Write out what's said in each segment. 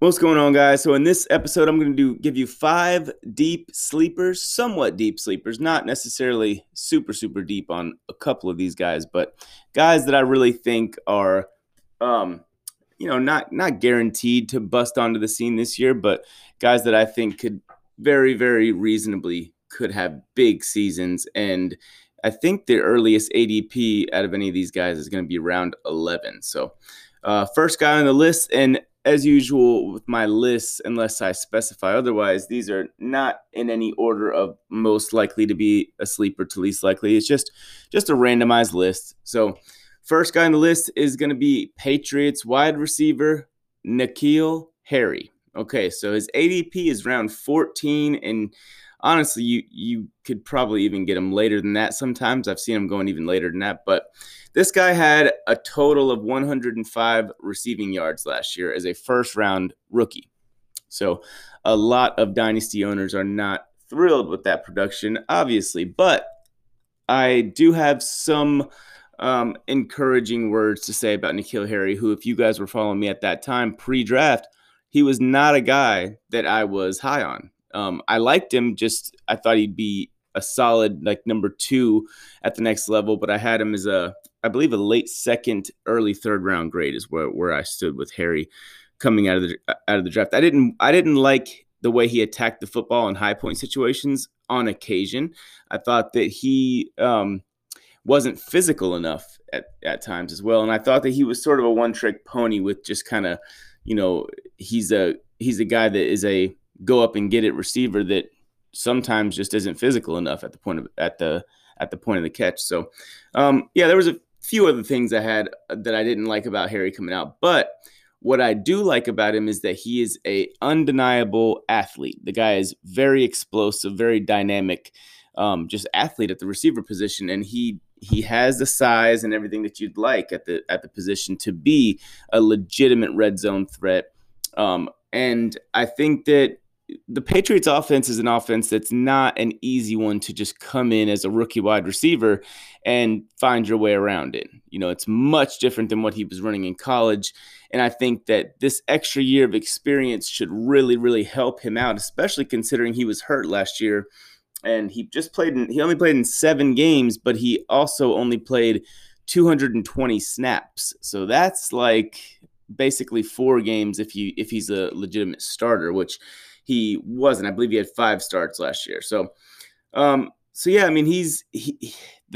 What's going on, guys? So in this episode, I'm going to give you 5 deep sleepers, somewhat deep sleepers, not necessarily super, super deep on a couple of these guys, but guys that I really think are, not guaranteed to bust onto the scene this year, but guys that I think could very, very reasonably could have big seasons. And I think the earliest ADP out of any of these guys is going to be around 11. So first guy on the list, and as usual with my lists, unless I specify otherwise, these are not in any order of most likely to be a sleeper to least likely. It's just a randomized list. So first guy on the list is going to be Patriots wide receiver N'Keal Harry. Okay, so his ADP is round 14, and honestly, you could probably even get him later than that sometimes. I've seen him going even later than that, but this guy had a total of 105 receiving yards last year as a first-round rookie. So a lot of dynasty owners are not thrilled with that production, obviously. But I do have some encouraging words to say about N'Keal Harry, who, if you guys were following me at that time pre-draft, he was not a guy that I was high on. I liked him. I thought he'd be a solid number 2 at the next level, but I had him as I believe a late second, early third round grade is where I stood with Harry coming out of the draft. I didn't like the way he attacked the football in high point situations on occasion. I thought that he wasn't physical enough at times as well, and I thought that he was sort of a one-trick pony with just kind of, he's a guy that is a go up and get it receiver that sometimes just isn't physical enough at the point of the catch. So there was a few other things I had that I didn't like about Harry coming out, but what I do like about him is that he is a undeniable athlete. The guy is very explosive, very dynamic, just athlete at the receiver position, and he has the size and everything that you'd like at the position to be a legitimate red zone threat. And I think that the Patriots offense is an offense that's not an easy one to just come in as a rookie wide receiver and find your way around it. It's much different than what he was running in college. And I think that this extra year of experience should really, really help him out, especially considering he was hurt last year. And he only played in 7 games, but he also only played 220 snaps. So that's basically 4 games if he's a legitimate starter, which he wasn't. I believe he had 5 starts last year. So, the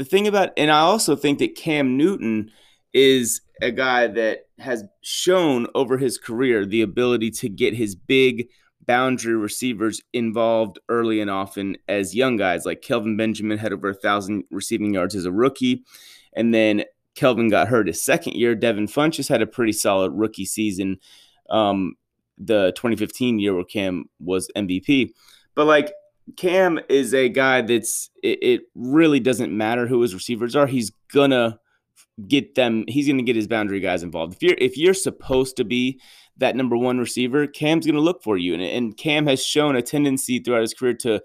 thing about, and I also think that Cam Newton is a guy that has shown over his career the ability to get his big boundary receivers involved early and often as young guys. Like Kelvin Benjamin had over 1,000 receiving yards as a rookie, and then Kelvin got hurt his second year. Devin Funchess had a pretty solid rookie season, the 2015 year where Cam was MVP. But Cam is a guy that's it really doesn't matter who his receivers are. He's gonna get his boundary guys involved. If you're supposed to be that number 1 receiver, Cam's gonna look for you. And Cam has shown a tendency throughout his career to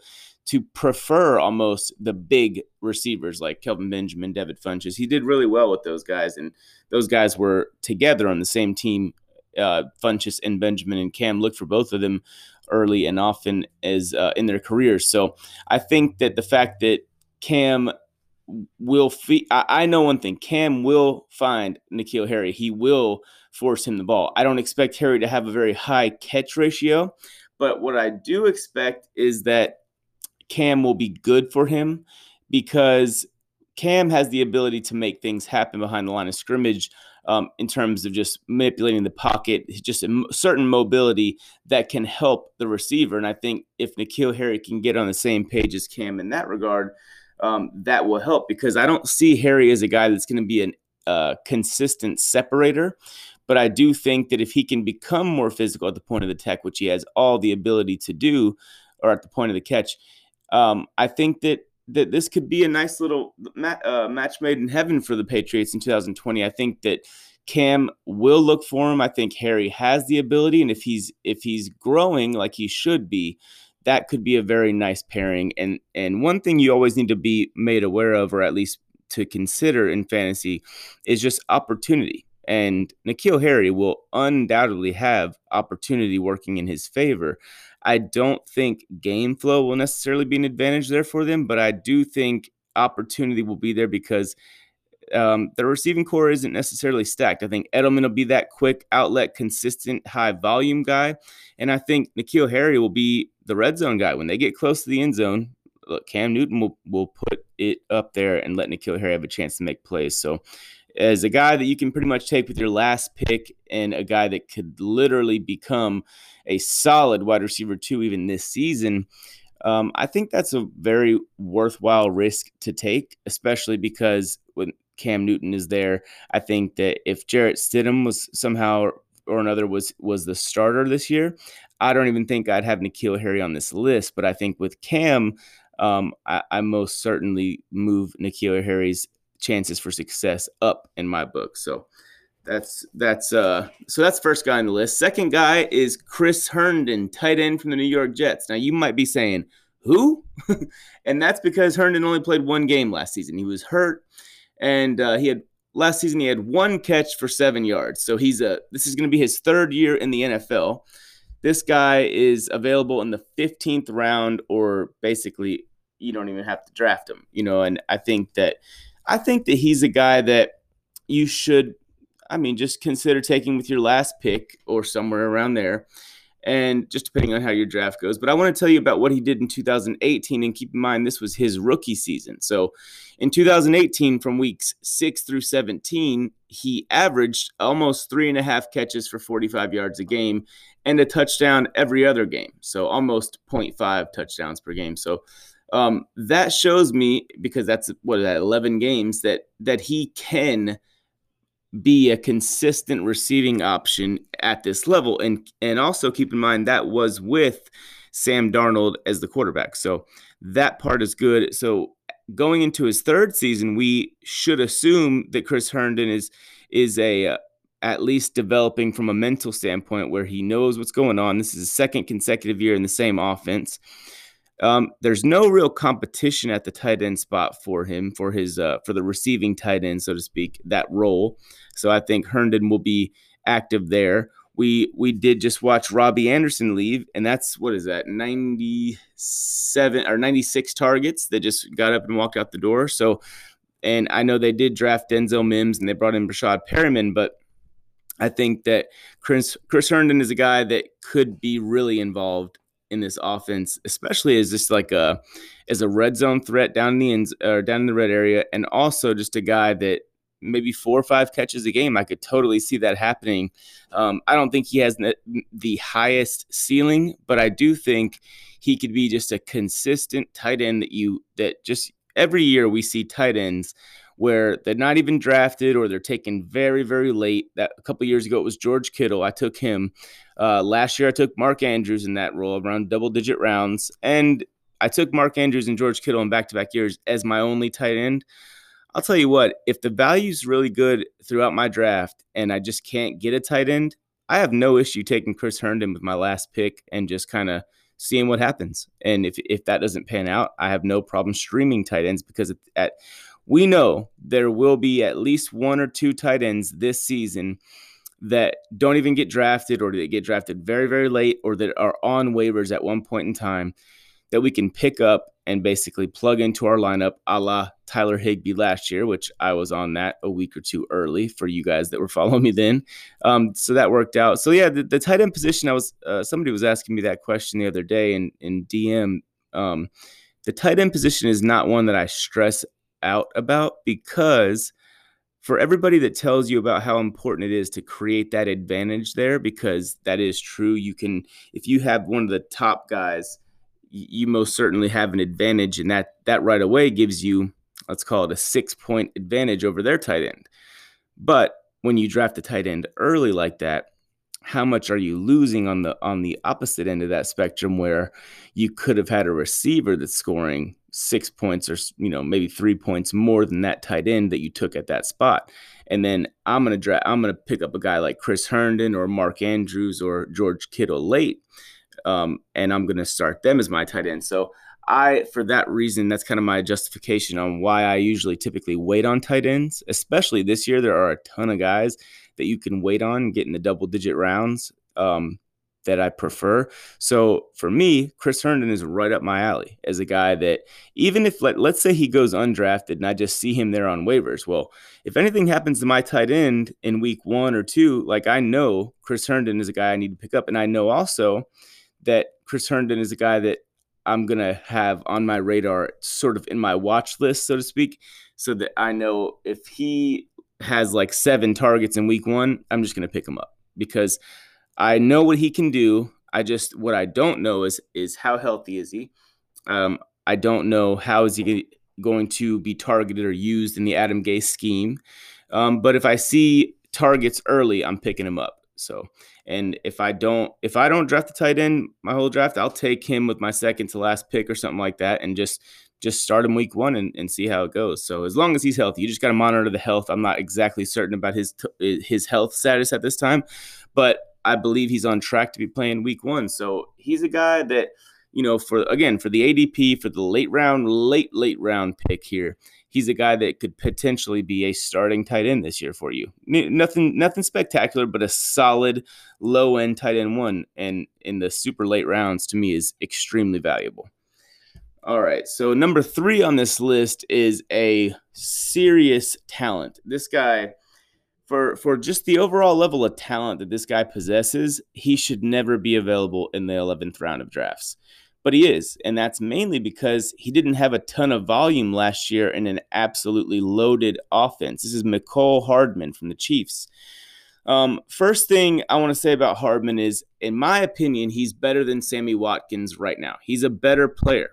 prefer almost the big receivers like Kelvin Benjamin, Devin Funchess. He did really well with those guys, and those guys were together on the same team. Funchess and Benjamin and Cam looked for both of them early and often as in their careers. So I think that the fact that Cam will I know one thing. Cam will find N'Keal Harry. He will force him the ball. I don't expect Harry to have a very high catch ratio, but what I do expect is that Cam will be good for him, because Cam has the ability to make things happen behind the line of scrimmage in terms of just manipulating the pocket, just a certain mobility that can help the receiver. And I think if N'Keal Harry can get on the same page as Cam in that regard, that will help, because I don't see Harry as a guy that's going to be a consistent separator. But I do think that if he can become more physical at the point of the attack, which he has all the ability to do, or at the point of the catch, I think that this could be a nice little match made in heaven for the Patriots in 2020. I think that Cam will look for him. I think Harry has the ability, and if he's growing like he should be, that could be a very nice pairing. And one thing you always need to be made aware of, or at least to consider in fantasy, is just opportunity. And N'Keal Harry will undoubtedly have opportunity working in his favor. I don't think game flow will necessarily be an advantage there for them, but I do think opportunity will be there because the receiving core isn't necessarily stacked. I think Edelman will be that quick outlet, consistent, high volume guy. And I think N'Keal Harry will be the red zone guy. When they get close to the end zone, look, Cam Newton will put it up there and let N'Keal Harry have a chance to make plays. So as a guy that you can pretty much take with your last pick and a guy that could literally become a solid wide receiver too, even this season, I think that's a very worthwhile risk to take, especially because when Cam Newton is there, I think that if Jarrett Stidham was somehow or another was the starter this year, I don't even think I'd have N'Keal Harry on this list. But I think with Cam, I most certainly move N'Keal Harry's chances for success up in my book. So that's the first guy on the list. Second guy is Chris Herndon, tight end from the New York Jets. Now you might be saying, who? And that's because Herndon only played one game last season. He was hurt, and he had one catch for 7 yards. So this is going to be his third year in the NFL. This guy is available in the 15th round, or basically you don't even have to draft him, and I think that he's a guy that you should, just consider taking with your last pick or somewhere around there, and just depending on how your draft goes. But I want to tell you about what he did in 2018, and keep in mind this was his rookie season. So in 2018, from weeks 6 through 17, he averaged almost 3.5 catches for 45 yards a game and a touchdown every other game, so almost 0.5 touchdowns per game. So that shows me, because that's 11 games, that he can be a consistent receiving option at this level. And also keep in mind that was with Sam Darnold as the quarterback. So that part is good. So going into his third season, we should assume that Chris Herndon is a at least developing from a mental standpoint where he knows what's going on. This is his second consecutive year in the same offense. There's no real competition at the tight end spot for him, for the receiving tight end, so to speak, that role. So I think Herndon will be active there. We did just watch Robbie Anderson leave, and that's 97 or 96 targets that just got up and walked out the door. So, and I know they did draft Denzel Mims and they brought in Rashad Perriman, but I think that Chris Herndon is a guy that could be really involved in this offense, especially as just like as a red zone threat down in the red area, and also just a guy that maybe 4 or 5 catches a game. I could totally see that happening. I don't think he has the highest ceiling, but I do think he could be just a consistent tight end that just every year we see tight ends where they're not even drafted or they're taken very, very late. That a couple of years ago, it was George Kittle. I took him. Last year, I took Mark Andrews in that role around double-digit rounds. And I took Mark Andrews and George Kittle in back-to-back years as my only tight end. I'll tell you what, if the value's really good throughout my draft and I just can't get a tight end, I have no issue taking Chris Herndon with my last pick and just kind of seeing what happens. And if that doesn't pan out, I have no problem streaming tight ends, because we know there will be at least 1 or 2 tight ends this season that don't even get drafted, or they get drafted very, very late, or that are on waivers at one point in time, that we can pick up and basically plug into our lineup, a la Tyler Higbee last year, which I was on that a week or two early for you guys that were following me then. So that worked out. So yeah, the tight end position, somebody was asking me that question the other day in DM. The tight end position is not one that I stress out about, because for everybody that tells you about how important it is to create that advantage there, because that is true. You can, if you have one of the top guys, you most certainly have an advantage, and that right away gives you, let's call it, a 6-point advantage over their tight end. But when you draft the tight end early like that, how much are you losing on the opposite end of that spectrum, where you could have had a receiver that's scoring 6 points, or maybe 3 points more than that tight end that you took at that spot? And then I'm gonna pick up a guy like Chris Herndon or Mark Andrews or George Kittle late, and I'm gonna start them as my tight end. So for that reason, that's kind of my justification on why I typically wait on tight ends, especially this year. There are a ton of guys that you can wait on, get in the double-digit rounds that I prefer. So for me, Chris Herndon is right up my alley as a guy that even if, let's say he goes undrafted and I just see him there on waivers. Well, if anything happens to my tight end in week 1 or 2, like I know Chris Herndon is a guy I need to pick up. And I know also that Chris Herndon is a guy that I'm going to have on my radar, sort of in my watch list, so to speak, so that I know if he has like 7 targets in week 1, I'm just going to pick him up because I know what he can do. What I don't know is how healthy is he? I don't know how is he going to be targeted or used in the Adam Gase scheme. But if I see targets early, I'm picking him up. So, and if I don't draft the tight end my whole draft, I'll take him with my second to last pick or something like that and just start him week 1 and see how it goes. So as long as he's healthy, you just got to monitor the health. I'm not exactly certain about his health status at this time, but I believe he's on track to be playing week 1. So he's a guy that, you know, for the ADP, for the late round pick here, he's a guy that could potentially be a starting tight end this year for you. Nothing spectacular, but a solid low end tight end 1. And in the super late rounds, to me, is extremely valuable. All right. So number 3 on this list is a serious talent. This guy, for just the overall level of talent that this guy possesses, he should never be available in the 11th round of drafts. But he is, and that's mainly because he didn't have a ton of volume last year in an absolutely loaded offense. This is Mecole Hardman from the Chiefs. First thing I want to say about Hardman is, in my opinion, he's better than Sammy Watkins right now. He's a better player,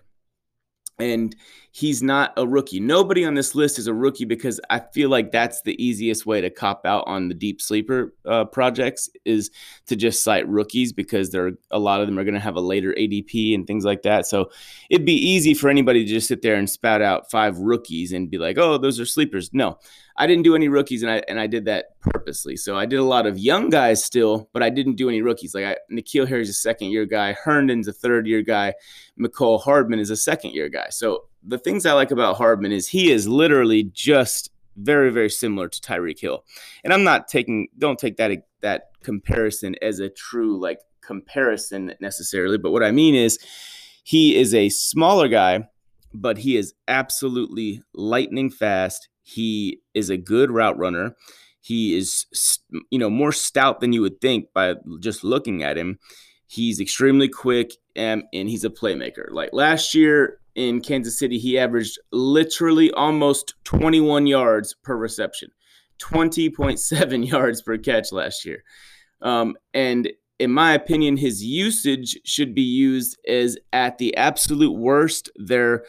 and he's not a rookie. Nobody on this list is a rookie because I feel like that's the easiest way to cop out on the deep sleeper projects, is to just cite rookies, because a lot of them are going to have a later ADP and things like that. So it'd be easy for anybody to just sit there and spout out 5 rookies and be like, oh, those are sleepers. No, I didn't do any rookies, and I did that purposely. So I did a lot of young guys still, but I didn't do any rookies. N'Keal Harry's a second-year guy. Herndon's a third-year guy. Mecole Hardman is a second-year guy. So the things I like about Hardman is he is literally just very, very similar to Tyreek Hill. And I'm not don't take that comparison as a true comparison necessarily. But what I mean is he is a smaller guy, but he is absolutely lightning fast. He is a good route runner. He is, more stout than you would think by just looking at him. He's extremely quick and he's a playmaker. Like last year, in Kansas City, he averaged literally almost 21 yards per reception, 20.7 yards per catch last year. And in my opinion, his usage should be used as, at the absolute worst, their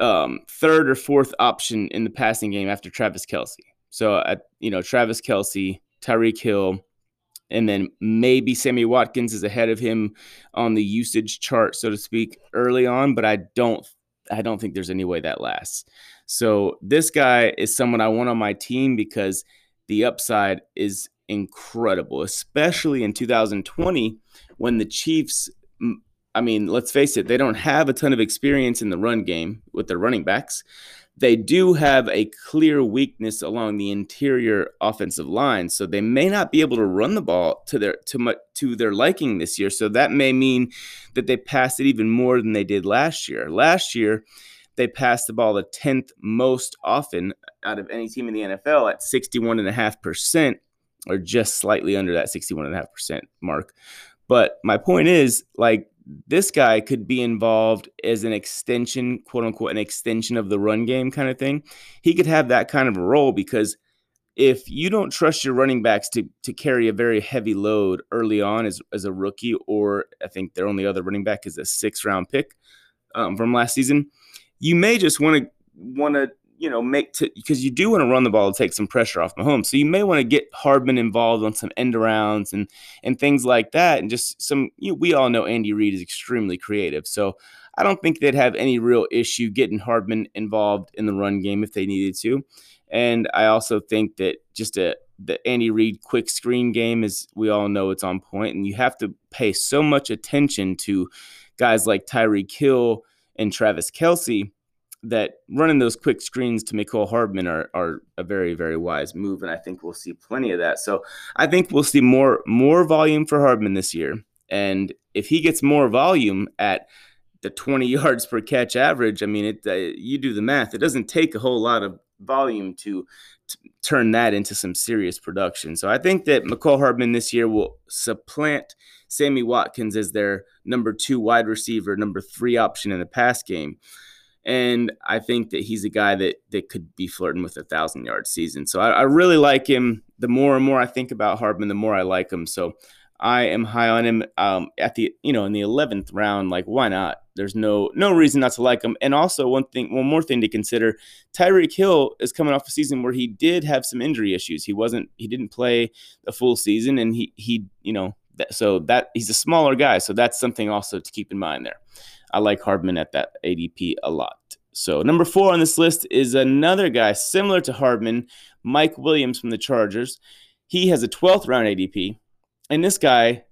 third or fourth option in the passing game after Travis Kelce. So, Travis Kelce, Tyreek Hill, and then maybe Sammy Watkins is ahead of him on the usage chart, so to speak, early on. But I don't think there's any way that lasts. So this guy is someone I want on my team because the upside is incredible, especially in 2020 when the Chiefs, let's face it, they don't have a ton of experience in the run game with their running backs. They do have a clear weakness along the interior offensive line, so they may not be able to run the ball to their liking this year. So that may mean that they pass it even more than they did last year. Last year, they passed the ball the 10th most often out of any team in the NFL at 61.5%, or just slightly under that 61.5% mark. But my point is, this guy could be involved as an extension, quote unquote, an extension of the run game kind of thing. He could have that kind of a role because if you don't trust your running backs to carry a very heavy load early on as a rookie, or I think their only other running back is a 6th round pick from last season, you may just want to because you do want to run the ball to take some pressure off Mahomes. So you may want to get Hardman involved on some end arounds and things like that. And just we all know Andy Reid is extremely creative. So I don't think they'd have any real issue getting Hardman involved in the run game if they needed to. And I also think that the Andy Reid quick screen game, as we all know, it's on point. And you have to pay so much attention to guys like Tyreek Hill and Travis Kelce that running those quick screens to Mecole Hardman are a very, very wise move, and I think we'll see plenty of that. So I think we'll see more volume for Hardman this year. And if he gets more volume at the 20 yards per catch average, I mean, you do the math. It doesn't take a whole lot of volume to turn that into some serious production. So I think that Mecole Hardman this year will supplant Sammy Watkins as their number 2 wide receiver, number 3 option in the pass game. And I think that he's a guy that could be flirting with 1,000-yard season. So I really like him. The more and more I think about Hardman, the more I like him. So I am high on him in the 11th round. Like, why not? There's no reason not to like him. And also one more thing to consider, Tyreek Hill is coming off a season where he did have some injury issues. He didn't play a full season, and so he's a smaller guy. So that's something also to keep in mind there. I like Hardman at that ADP a lot. So number 4 on this list is another guy similar to Hardman, Mike Williams from the Chargers. He has a 12th round ADP. And this guy,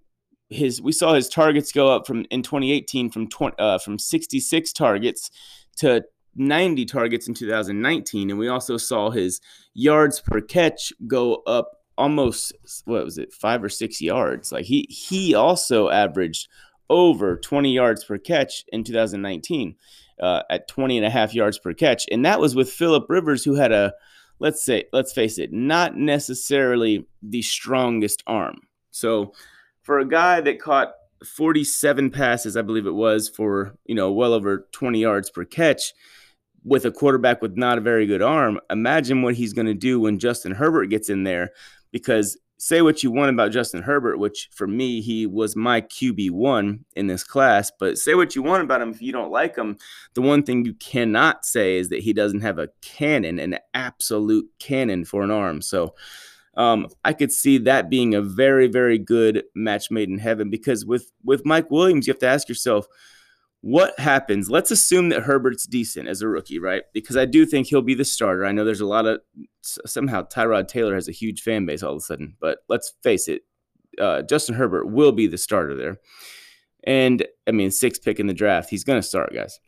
we saw his targets go up in 2018 from 66 targets to 90 targets in 2019, and we also saw his yards per catch go up almost 5 or 6 yards. Like he also averaged over 20 yards per catch in 2019 at 20.5 yards per catch, and that was with Phillip Rivers, who had let's face it, not necessarily the strongest arm. So for a guy that caught 47 passes, I believe it was, for, well over 20 yards per catch with a quarterback with not a very good arm, imagine what he's going to do when Justin Herbert gets in there. Because say what you want about Justin Herbert, which for me, he was my QB1 in this class, but say what you want about him, if you don't like him, the one thing you cannot say is that he doesn't have an absolute cannon for an arm. So I could see that being a very, very good match made in heaven, because with Mike Williams, you have to ask yourself, what happens? Let's assume that Herbert's decent as a rookie, right? Because I do think he'll be the starter. I know there's somehow Tyrod Taylor has a huge fan base all of a sudden, but let's face it, Justin Herbert will be the starter there. And, 6th pick in the draft, he's going to start, guys.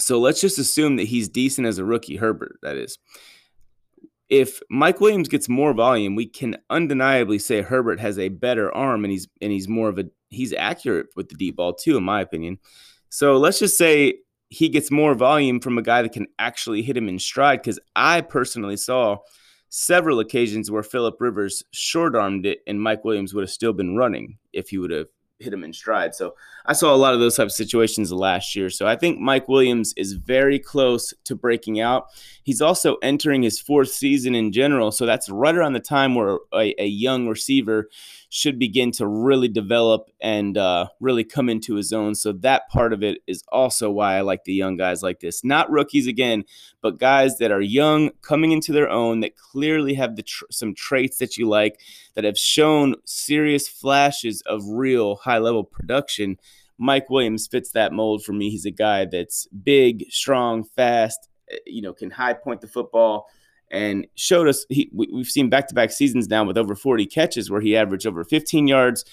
So let's just assume that he's decent as a rookie, Herbert, that is. If Mike Williams gets more volume, we can undeniably say Herbert has a better arm, and he's more of he's accurate with the deep ball too, in my opinion. So let's just say he gets more volume from a guy that can actually hit him in stride, because I personally saw several occasions where Phillip Rivers short-armed it and Mike Williams would have still been running if he would have hit him in stride. So I saw a lot of those type of situations last year. So I think Mike Williams is very close to breaking out. He's also entering his 4th season in general. So that's right around the time where a young receiver should begin to really develop and really come into his own. So that part of it is also why I like the young guys like this, not rookies again, but guys that are young, coming into their own, that clearly have some traits that you like, that have shown serious flashes of real high level production. Mike Williams fits that mold for me. He's a guy that's big, strong, fast, can high point the football, and showed us we've seen back-to-back seasons now with over 40 catches where he averaged over 15 yards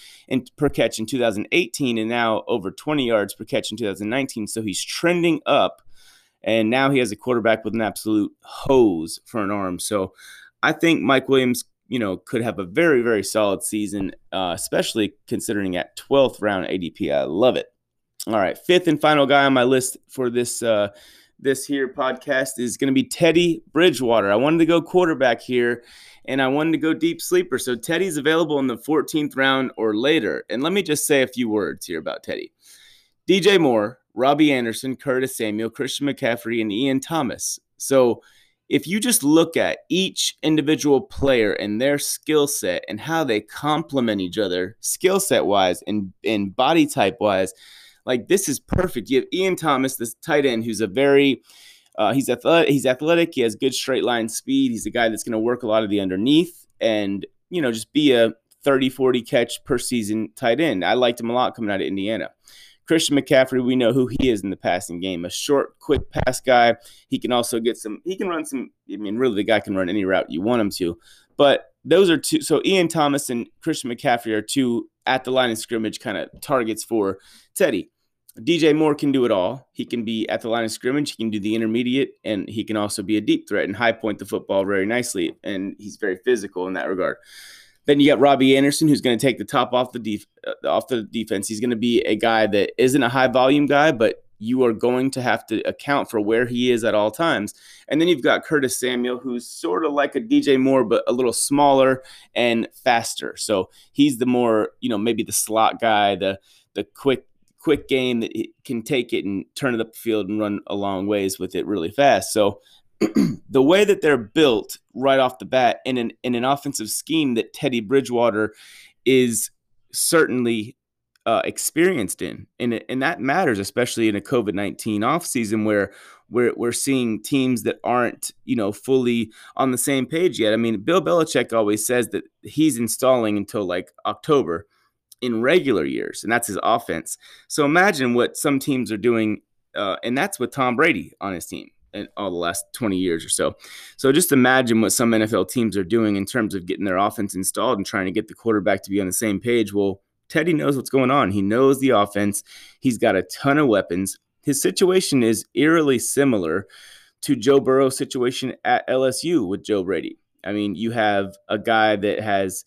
per catch in 2018, and now over 20 yards per catch in 2019. So he's trending up, and now he has a quarterback with an absolute hose for an arm. So I think Mike Williams, could have a very, very solid season, especially considering at 12th round ADP. I love it. All right, 5th and final guy on my list for this here podcast is going to be Teddy Bridgewater. I wanted to go quarterback here, and I wanted to go deep sleeper. So Teddy's available in the 14th round or later. And let me just say a few words here about Teddy. DJ Moore, Robbie Anderson, Curtis Samuel, Christian McCaffrey, and Ian Thomas. So if you just look at each individual player and their skill set and how they complement each other, skill set wise and body type wise, like, this is perfect. You have Ian Thomas, this tight end, who's he's athletic. He has good straight line speed. He's a guy that's going to work a lot of the underneath and, just be a 30-40 catch per season tight end. I liked him a lot coming out of Indiana. Christian McCaffrey, we know who he is in the passing game, a short, quick pass guy. He can also he can run some, really the guy can run any route you want him to. But those are two. So Ian Thomas and Christian McCaffrey are two at the line of scrimmage kind of targets for Teddy. DJ Moore can do it all. He can be at the line of scrimmage. He can do the intermediate, and he can also be a deep threat and high point the football very nicely, and he's very physical in that regard. Then you got Robbie Anderson, who's going to take the top off the defense. He's going to be a guy that isn't a high-volume guy, but you are going to have to account for where he is at all times. And then you've got Curtis Samuel, who's sort of like a DJ Moore, but a little smaller and faster. So he's the more, you know, maybe the slot guy, the quick game that can take it and turn it up the field and run a long ways with it really fast. So the way that they're built right off the bat in an offensive scheme that Teddy Bridgewater is certainly experienced in, and that matters, especially in a COVID-19 offseason where we're seeing teams that aren't, you know, fully on the same page yet. I mean, Bill Belichick always says that he's installing until like October in regular years, and that's his offense. So imagine what some teams are doing, and that's with Tom Brady on his team in all the last 20 years or so. So just imagine what some NFL teams are doing in terms of getting their offense installed and trying to get the quarterback to be on the same page. Well, Teddy knows what's going on. He knows the offense. He's got a ton of weapons. His situation is eerily similar to Joe Burrow's situation at LSU with Joe Brady. I mean, you have a guy that has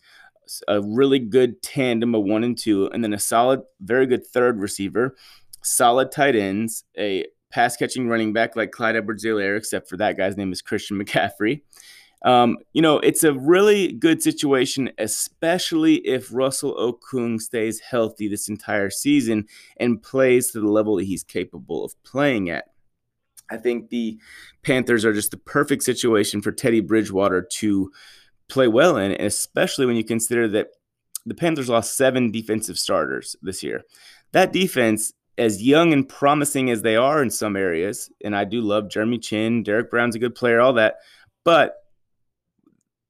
a really good tandem of 1 and 2, and then a solid, very good third receiver, solid tight ends, a pass-catching running back like Clyde Edwards-Helaire, except for that guy's name is Christian McCaffrey. You know, it's a really good situation, especially if Russell Okung stays healthy this entire season and plays to the level that he's capable of playing at. I think the Panthers are just the perfect situation for Teddy Bridgewater to play well in, especially when you consider that the Panthers lost 7 defensive starters this year. That defense, as young and promising as they are in some areas, and I do love Jeremy Chinn, Derek Brown's a good player, all that, but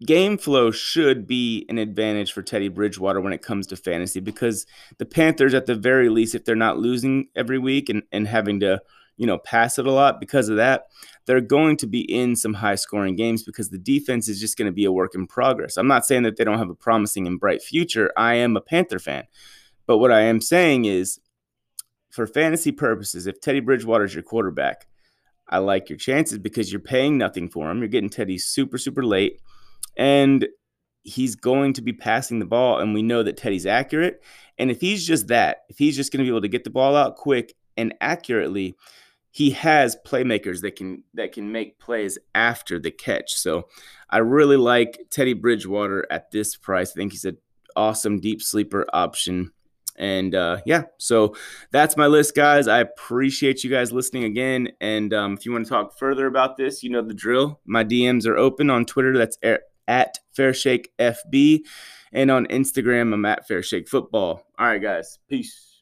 game flow should be an advantage for Teddy Bridgewater when it comes to fantasy, because the Panthers, at the very least, if they're not losing every week and having to, you know, pass it a lot because of that, they're going to be in some high-scoring games because the defense is just going to be a work in progress. I'm not saying that they don't have a promising and bright future. I am a Panther fan. But what I am saying is, for fantasy purposes, if Teddy Bridgewater is your quarterback, I like your chances because you're paying nothing for him. You're getting Teddy super, super late, and he's going to be passing the ball, and we know that Teddy's accurate. And if he's just that, if he's just going to be able to get the ball out quick and accurately, he has playmakers that can make plays after the catch. So I really like Teddy Bridgewater at this price. I think he's an awesome deep sleeper option. And so that's my list, guys. I appreciate you guys listening again. And if you want to talk further about this, you know the drill. My DMs are open on Twitter. That's at FairShakeFB. And on Instagram, I'm at FairShakeFootball. All right, guys. Peace.